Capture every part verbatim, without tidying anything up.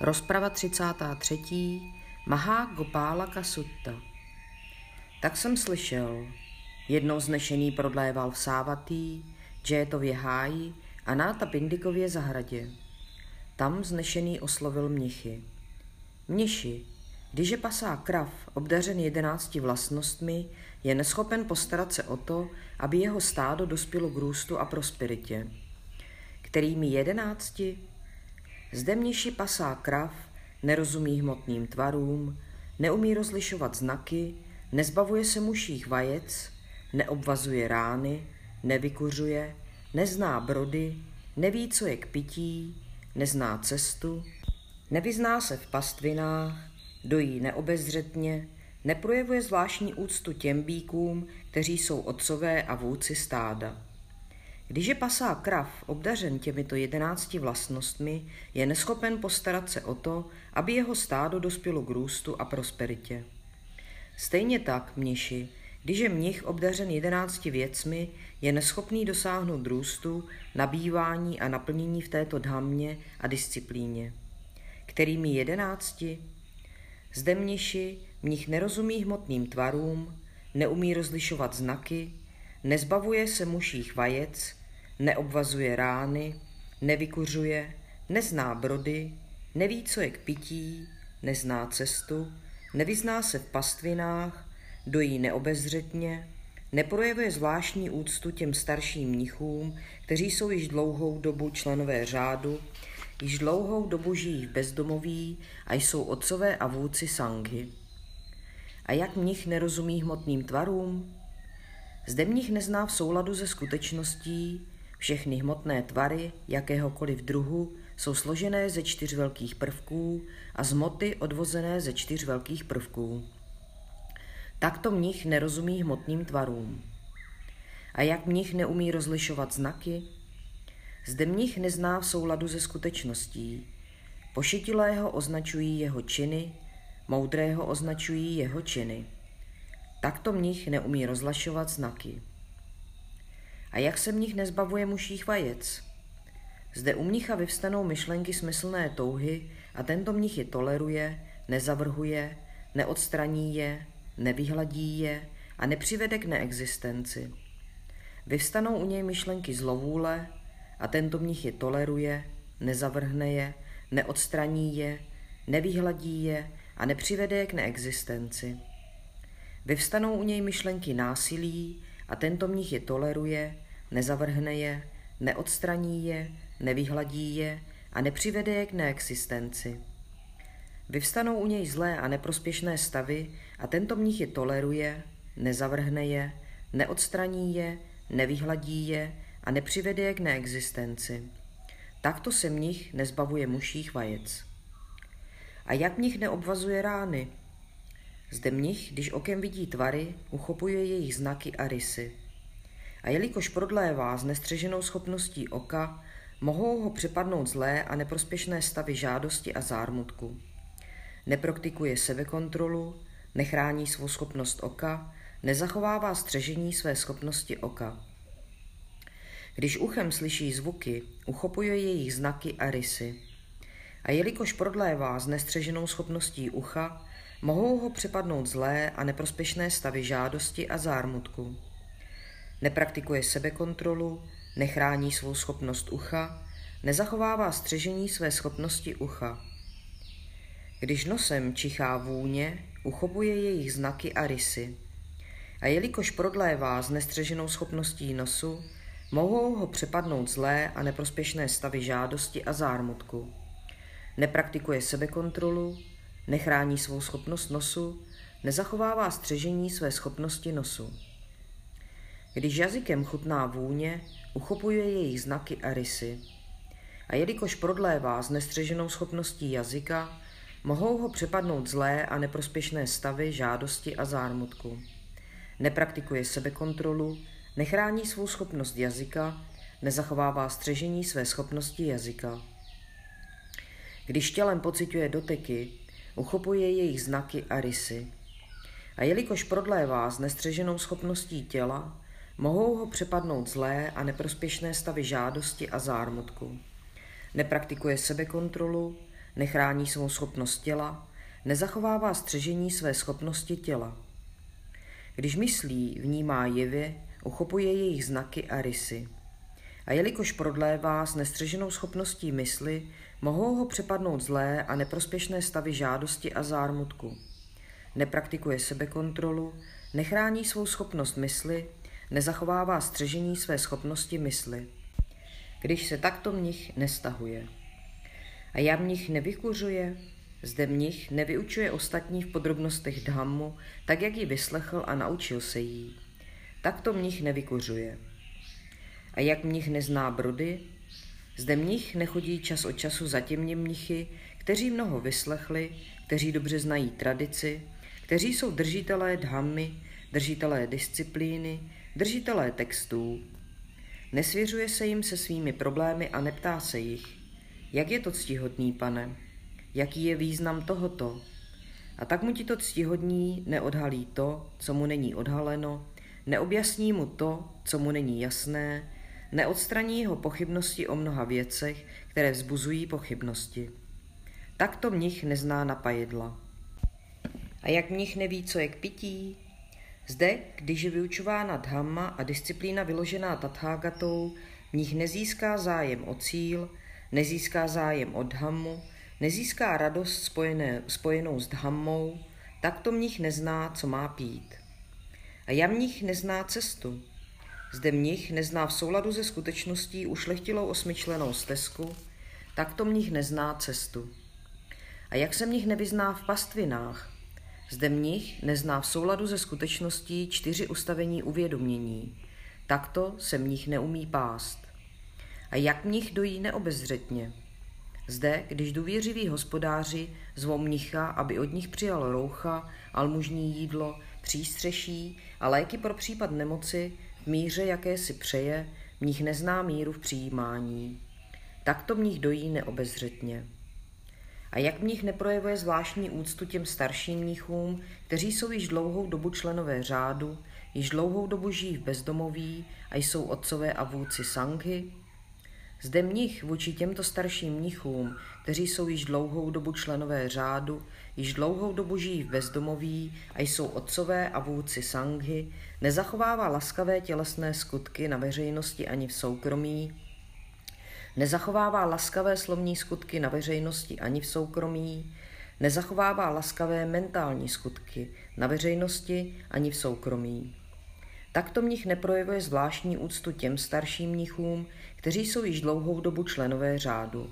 Rozprava třicátá třetí Mahā Gopālaka Sutta. Tak jsem slyšel. Jednou znešený prodléval v Sávatthí, Jetově háji a náta Indikově zahradě. Tam znešený oslovil mnichy. Mniši, když je pasá krav obdařen jedenácti vlastnostmi, je neschopen postarat se o to, aby jeho stádo dospělo k růstu a prosperitě. Kterými jedenácti? Zde mniši pasá krav, nerozumí hmotným tvarům, neumí rozlišovat znaky, nezbavuje se muších vajec, neobvazuje rány, nevykuřuje, nezná brody, neví, co je k pití, nezná cestu, nevyzná se v pastvinách, dojí neobezřetně, neprojevuje zvláštní úctu těm býkům, kteří jsou otcové a vůdci stáda. Když je pasá krav obdařen těmito jedenácti vlastnostmi, je neschopen postarat se o to, aby jeho stádo dospělo k růstu a prosperitě. Stejně tak, mniši, když je mnich obdařen jedenácti věcmi, je neschopný dosáhnout růstu, nabývání a naplnění v této dhammě a disciplíně. Kterými jedenácti? Zde mniši, mnich nerozumí hmotným tvarům, neumí rozlišovat znaky, nezbavuje se muších vajec, neobvazuje rány, nevykuřuje, nezná brody, neví, co je k pití, nezná cestu, nevyzná se v pastvinách, dojí neobezřetně, neprojevuje zvláštní úctu těm starším mnichům, kteří jsou již dlouhou dobu členové řádu, již dlouhou dobu žijí v bezdomoví a jsou otcové a vůdci sanghy. A jak mnich nerozumí hmotným tvarům? Zde mnich nezná v souladu se skutečností, všechny hmotné tvary jakéhokoliv druhu jsou složené ze čtyř velkých prvků a z hmoty odvozené ze čtyř velkých prvků. Takto mnich nerozumí hmotným tvarům. A jak mnich neumí rozlišovat znaky? Zde mnich nezná v souladu se skutečností. Pošetilého označují jeho činy, moudrého označují jeho činy. Takto mnich neumí rozlišovat znaky. A jak se mnich nezbavuje muších vajec? Zde u mnicha vyvstanou myšlenky smyslné touhy a tento mnich je toleruje, nezavrhuje, neodstraní je, nevyhladí je a nepřivede k neexistenci. Vyvstanou u něj myšlenky zlovůle a tento mnich je toleruje, nezavrhne je, neodstraní je, nevyhladí je a nepřivede je k neexistenci. Vyvstanou u něj myšlenky násilí a tento mnich je toleruje, nezavrhne je, neodstraní je, nevyhladí je a nepřivede je k neexistenci. Vyvstanou u něj zlé a neprospěšné stavy a tento mnich je toleruje, nezavrhne je, neodstraní je, nevyhladí je a nepřivede je k neexistenci. Takto se mnich nezbavuje muších vajec. A jak mnich neobvazuje rány? Zde mnich, když okem vidí tvary, uchopuje jejich znaky a rysy. A jelikož prodlévá s nestřeženou schopností oka, mohou ho přepadnout zlé a neprospěšné stavy žádosti a zármutku. Nepraktikuje sebekontrolu, nechrání svou schopnost oka, nezachovává střežení své schopnosti oka. Když uchem slyší zvuky, uchopuje jejich znaky a rysy. A jelikož prodlévá s nestřeženou schopností ucha, mohou ho přepadnout zlé a neprospěšné stavy žádosti a zármutku. Nepraktikuje sebekontrolu, nechrání svou schopnost ucha, nezachovává střežení své schopnosti ucha. Když nosem čichá vůně, uchopuje jejich znaky a rysy. A jelikož prodlévá s nestřeženou schopností nosu, mohou ho přepadnout zlé a neprospěšné stavy žádosti a zármutku. Nepraktikuje sebekontrolu, nechrání svou schopnost nosu, nezachovává střežení své schopnosti nosu. Když jazykem chutná vůně, uchopuje jejich znaky a rysy. A jelikož prodlévá s nestřeženou schopností jazyka, mohou ho přepadnout zlé a neprospěšné stavy, žádosti a zármutku. Nepraktikuje sebekontrolu, nechrání svou schopnost jazyka, nezachovává střežení své schopnosti jazyka. Když tělem pociťuje doteky, uchopuje jejich znaky a rysy. A jelikož prodlévá s nestřeženou schopností těla, mohou ho přepadnout zlé a neprospěšné stavy žádosti a zármutku. Nepraktikuje sebekontrolu, nechrání svou schopnost těla, nezachovává střežení své schopnosti těla. Když myslí, vnímá jevy, uchopuje jejich znaky a rysy. A jelikož prodlévá s nestřeženou schopností mysli, mohou ho přepadnout zlé a neprospěšné stavy žádosti a zármutku. Nepraktikuje sebekontrolu, nechrání svou schopnost mysli, nezachovává střežení své schopnosti mysli. Když se takto mnich nestahuje. A já mnich nevykuřuje, zde mnich nevyučuje ostatní v podrobnostech dhammu, tak jak ji vyslechl a naučil se jí. Takto mnich nevykuřuje. A jak mnich nezná brody, zde mnich nechodí čas od času za těmi mnichy, kteří mnoho vyslechli, kteří dobře znají tradici, kteří jsou držitelé dhammy, držitelé disciplíny, držitelé textů. Nesvěřuje se jim se svými problémy a neptá se jich. Jak je to ctihodný, pane? Jaký je význam tohoto? A tak mu tito ctihodní neodhalí to, co mu není odhaleno, neobjasní mu to, co mu není jasné, neodstraní jeho pochybnosti o mnoha věcech, které vzbuzují pochybnosti. Takto mnich nezná napajedla. A jak mnich neví, co je k pití? Zde, když je vyučována dhamma a disciplína vyložená Tathagatou, mnich nezíská zájem o cíl, nezíská zájem o dhammu, nezíská radost spojené, spojenou s dhammou, takto mnich nezná, co má pít. A já mnich nezná cestu. Zde mnich nezná v souladu se skutečností ušlechtilou osmičlenou stezku, takto mnich nezná cestu. A jak se mnich nevyzná v pastvinách? Zde mnich nezná v souladu se skutečností čtyři ustavení uvědomění, takto se mnich neumí pást. A jak mnich dojí neobezřetně? Zde, když důvěřiví hospodáři zvou mnicha, aby od nich přijal roucha, almužní jídlo, přístřeší a léky pro případ nemoci v míře, jaké si přeje, mnich nezná míru v přijímání. Takto mnich dojí neobezřetně. A jak mnich neprojevuje zvláštní úctu těm starším mnichům, kteří jsou již dlouhou dobu členové řádu, již dlouhou dobu žijí v bezdomoví a jsou otcové a vůdci sanghy? Zde mnich vůči těmto starším mnichům, kteří jsou již dlouhou dobu členové řádu, již dlouhou dobu žijí v bezdomoví a jsou otcové a vůdci sanghy, nezachovává laskavé tělesné skutky na veřejnosti ani v soukromí, nezachovává laskavé slovní skutky na veřejnosti ani v soukromí, nezachovává laskavé mentální skutky na veřejnosti ani v soukromí. Takto mnich neprojevuje zvláštní úctu těm starším mnichům, kteří jsou již dlouhou dobu členové řádu,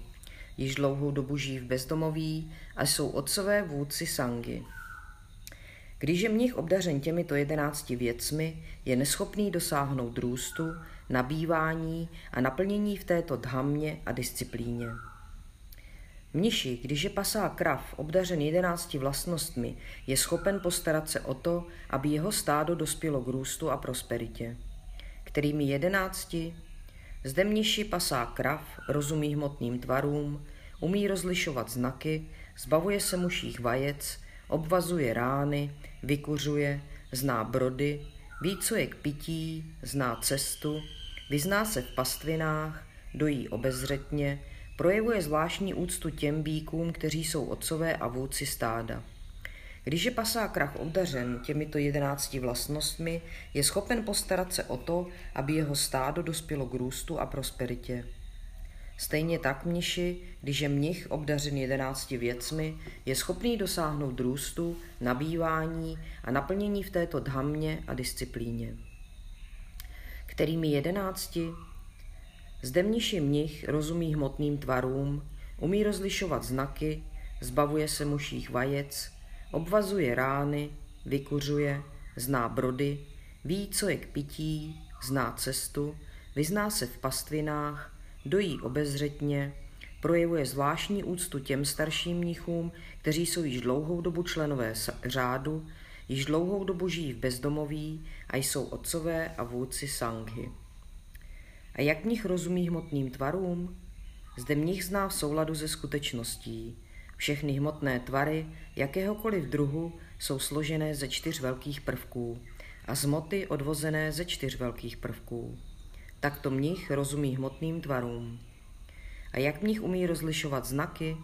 již dlouhou dobu žijí v bezdomoví a jsou otcové vůdci sanghy. Když je mnich obdařen těmito jedenácti věcmi, je neschopný dosáhnout růstu, nabývání a naplnění v této dhammě a disciplíně. Mniši, když je pasá krav obdařen jedenácti vlastnostmi, je schopen postarat se o to, aby jeho stádo dospělo k růstu a prosperitě. Kterými jedenácti? Zde mniši pasá krav, rozumí hmotným tvarům, umí rozlišovat znaky, zbavuje se muších vajec, obvazuje rány, vykuřuje, zná brody, ví, co je k pití, zná cestu, vyzná se v pastvinách, dojí obezřetně, projevuje zvláštní úctu těm býkům, kteří jsou otcové a vůdci stáda. Když je pasá krach obdařen těmito jedenácti vlastnostmi, je schopen postarat se o to, aby jeho stádo dospělo k růstu a prosperitě. Stejně tak mniši, když je mnich obdařen jedenácti věcmi, je schopný dosáhnout růstu, nabývání a naplnění v této dhammě a disciplíně. Kterými jedenácti? Zde mniši mnich rozumí hmotným tvarům, umí rozlišovat znaky, zbavuje se muších vajec, obvazuje rány, vykuřuje, zná brody, ví, co je k pití, zná cestu, vyzná se v pastvinách, dojí obezřetně, projevuje zvláštní úctu těm starším mnichům, kteří jsou již dlouhou dobu členové řádu, již dlouhou dobu žijí v bezdomoví a jsou otcové a vůdci sanghy. A jak mnich rozumí hmotným tvarům? Zde mnich zná v souladu se skutečností. Všechny hmotné tvary jakéhokoliv druhu jsou složené ze čtyř velkých prvků a z hmoty odvozené ze čtyř velkých prvků. Takto mnich rozumí hmotným tvarům. A jak mnich umí rozlišovat znaky?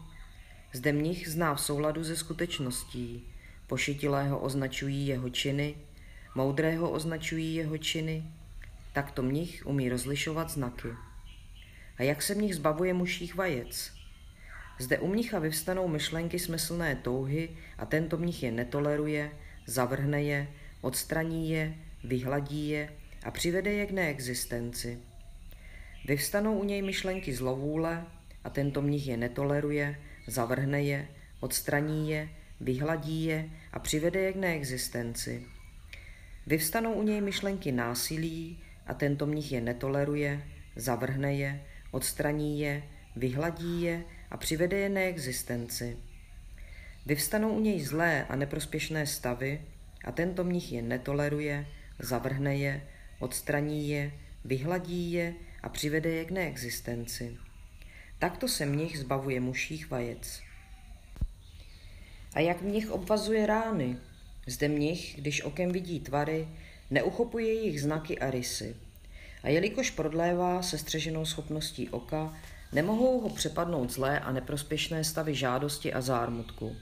Zde mnich zná v souladu se skutečností, pošetilého označují jeho činy, moudrého označují jeho činy, takto mnich umí rozlišovat znaky. A jak se mnich zbavuje mužích vajec? Zde u mnicha vyvstanou myšlenky smyslné touhy a tento mnich je netoleruje, zavrhne je, odstraní je, vyhladí je a přivede je k neexistenci. Vyvstanou u něj myšlenky zlovůle a tento mnich je netoleruje, zavrhne je, odstraní je, vyhladí je a přivede je k neexistenci. Vyvstanou u něj myšlenky násilí a tento mnich je netoleruje, zavrhne je, odstraní je, vyhladí je a přivede je neexistenci. Vyvstanou u něj zlé a neprospěšné stavy a tento mnich je netoleruje, zavrhne je, odstraní je, vyhladí je a přivede je k neexistenci. Takto se mnich zbavuje mužích vajec. A jak mnich obvazuje rány? Zde mnich, když okem vidí tvary, neuchopuje jejich znaky a rysy. A jelikož prodlévá se střeženou schopností oka, nemohou ho přepadnout zlé a neprospěšné stavy žádosti a zármutku.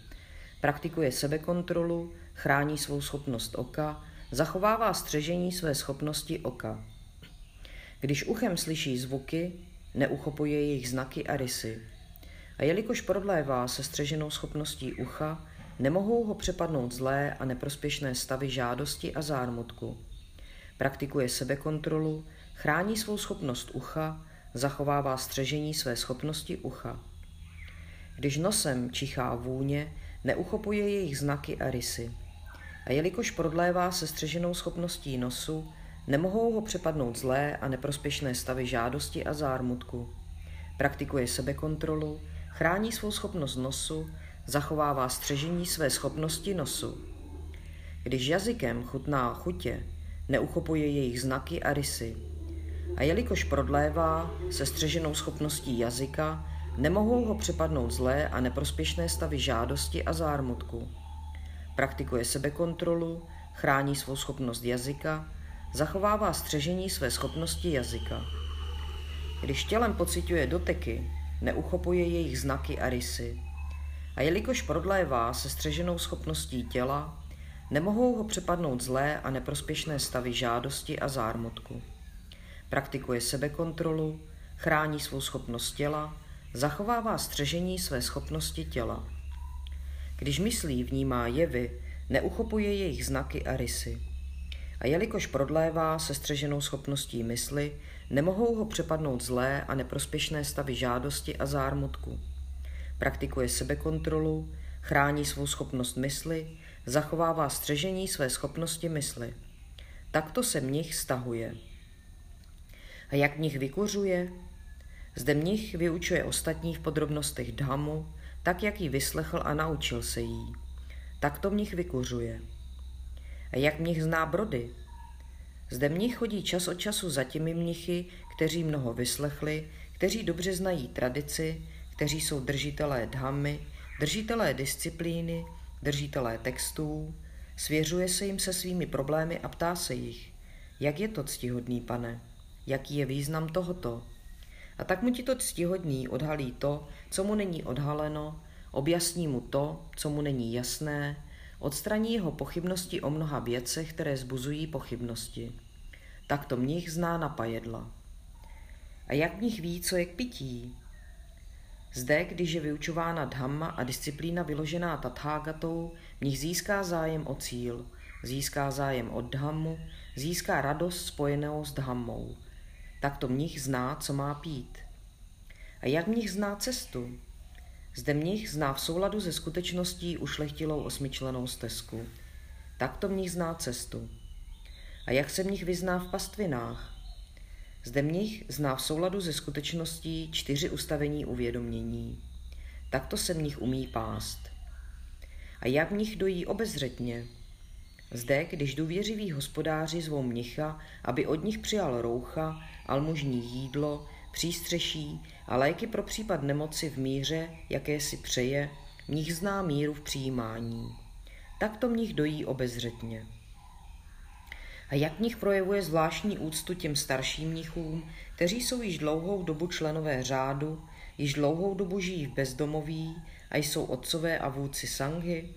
Praktikuje sebekontrolu, chrání svou schopnost oka, zachovává střežení své schopnosti oka. Když uchem slyší zvuky, neuchopuje jejich znaky a rysy. A jelikož prodlévá se střeženou schopností ucha, nemohou ho přepadnout zlé a neprospěšné stavy žádosti a zármutku. Praktikuje sebekontrolu, chrání svou schopnost ucha, zachovává střežení své schopnosti ucha. Když nosem čichá vůně, neuchopuje jejich znaky a rysy. A jelikož prodlévá se střeženou schopností nosu, nemohou ho přepadnout zlé a neprospěšné stavy žádosti a zármutku. Praktikuje sebekontrolu, chrání svou schopnost nosu, zachovává střežení své schopnosti nosu. Když jazykem chutná chutě, neuchopuje jejich znaky a rysy. A jelikož prodlévá se střeženou schopností jazyka, nemohou ho přepadnout zlé a neprospěšné stavy žádosti a zármutku. Praktikuje sebekontrolu, chrání svou schopnost jazyka, zachovává střežení své schopnosti jazyka. Když tělem pociťuje doteky, neuchopuje jejich znaky a rysy. A jelikož prodlévá se střeženou schopností těla, nemohou ho přepadnout zlé a neprospěšné stavy žádosti a zármutku. Praktikuje sebekontrolu, chrání svou schopnost těla, zachovává střežení své schopnosti těla. Když myslí, vnímá jevy, neuchopuje jejich znaky a rysy. A jelikož prodlévá se střeženou schopností mysli, nemohou ho přepadnout zlé a neprospěšné stavy žádosti a zármutku. Praktikuje sebekontrolu, chrání svou schopnost mysli, zachovává střežení své schopnosti mysli. Takto se mnich stahuje. A jak mnich vykuřuje? Zde mnich vyučuje ostatní v podrobnostech dhammu, tak jak ji vyslechl a naučil se jí. Takto mnich vykuřuje. A jak mnich zná brody? Zde mnich chodí čas od času za těmi mnichy, kteří mnoho vyslechli, kteří dobře znají tradici, kteří jsou držitelé dhammy, držitelé disciplíny, držitelé textů, svěřuje se jim se svými problémy a ptá se jich, jak je to, ctihodný pane, jaký je význam tohoto. A tak mu tito ctihodní odhalí to, co mu není odhaleno, objasní mu to, co mu není jasné, odstraní jeho pochybnosti o mnoha věcech, které zbuzují pochybnosti. Takto mnich zná napajedla. A jak mnich ví, co je k pití? Zde, když je vyučována dhamma a disciplína vyložená tathágatou, mnich získá zájem o cíl, získá zájem o dhammu, získá radost spojenou s dhammou. Takto mnich zná, co má pít. A jak mnich zná cestu? Zde mnich zná v souladu se skutečností ušlechtilou osmičlenou stezku. Takto mnich zná cestu. A jak se mnich vyzná v pastvinách? Zde mnich zná v souladu se skutečností čtyři ustavení uvědomění. Takto se mnich umí pást. A jak mnich dojí obezřetně? Zde, když důvěřiví hospodáři zvou mnicha, aby od nich přijal roucha, almužní jídlo, přístřeší a léky pro případ nemoci v míře, jaké si přeje, mnich zná míru v přijímání. Takto mnich dojí obezřetně. A jak mnich projevuje zvláštní úctu těm starším mnichům, kteří jsou již dlouhou dobu členové řádu, již dlouhou dobu žijí v bezdomoví a jsou otcové a vůdci sanghy?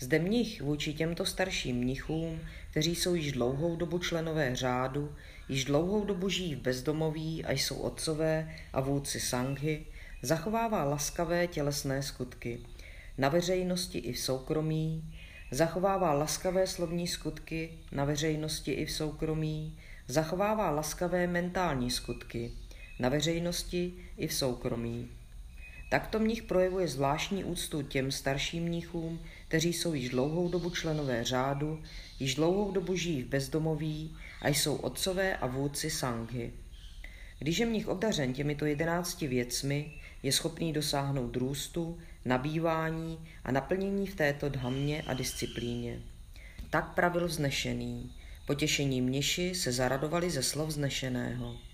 Zde mnich vůči těmto starším mnichům, kteří jsou již dlouhou dobu členové řádu, již dlouhou dobu žijí v bezdomoví a jsou otcové a vůdci sanghy, zachovává laskavé tělesné skutky, na veřejnosti i v soukromí, zachovává laskavé slovní skutky, na veřejnosti i v soukromí, zachovává laskavé mentální skutky, na veřejnosti i v soukromí. Takto mnich projevuje zvláštní úctu těm starším mnichům, kteří jsou již dlouhou dobu členové řádu, již dlouhou dobu žijí v bezdomoví a jsou otcové a vůdci sanghy. Když je mnich obdařen těmito jedenácti věcmi, je schopný dosáhnout růstu, nabývání a naplnění v této dhammě a disciplíně. Tak pravil vznešený. Potěšení mniši se zaradovali ze slov vznešeného.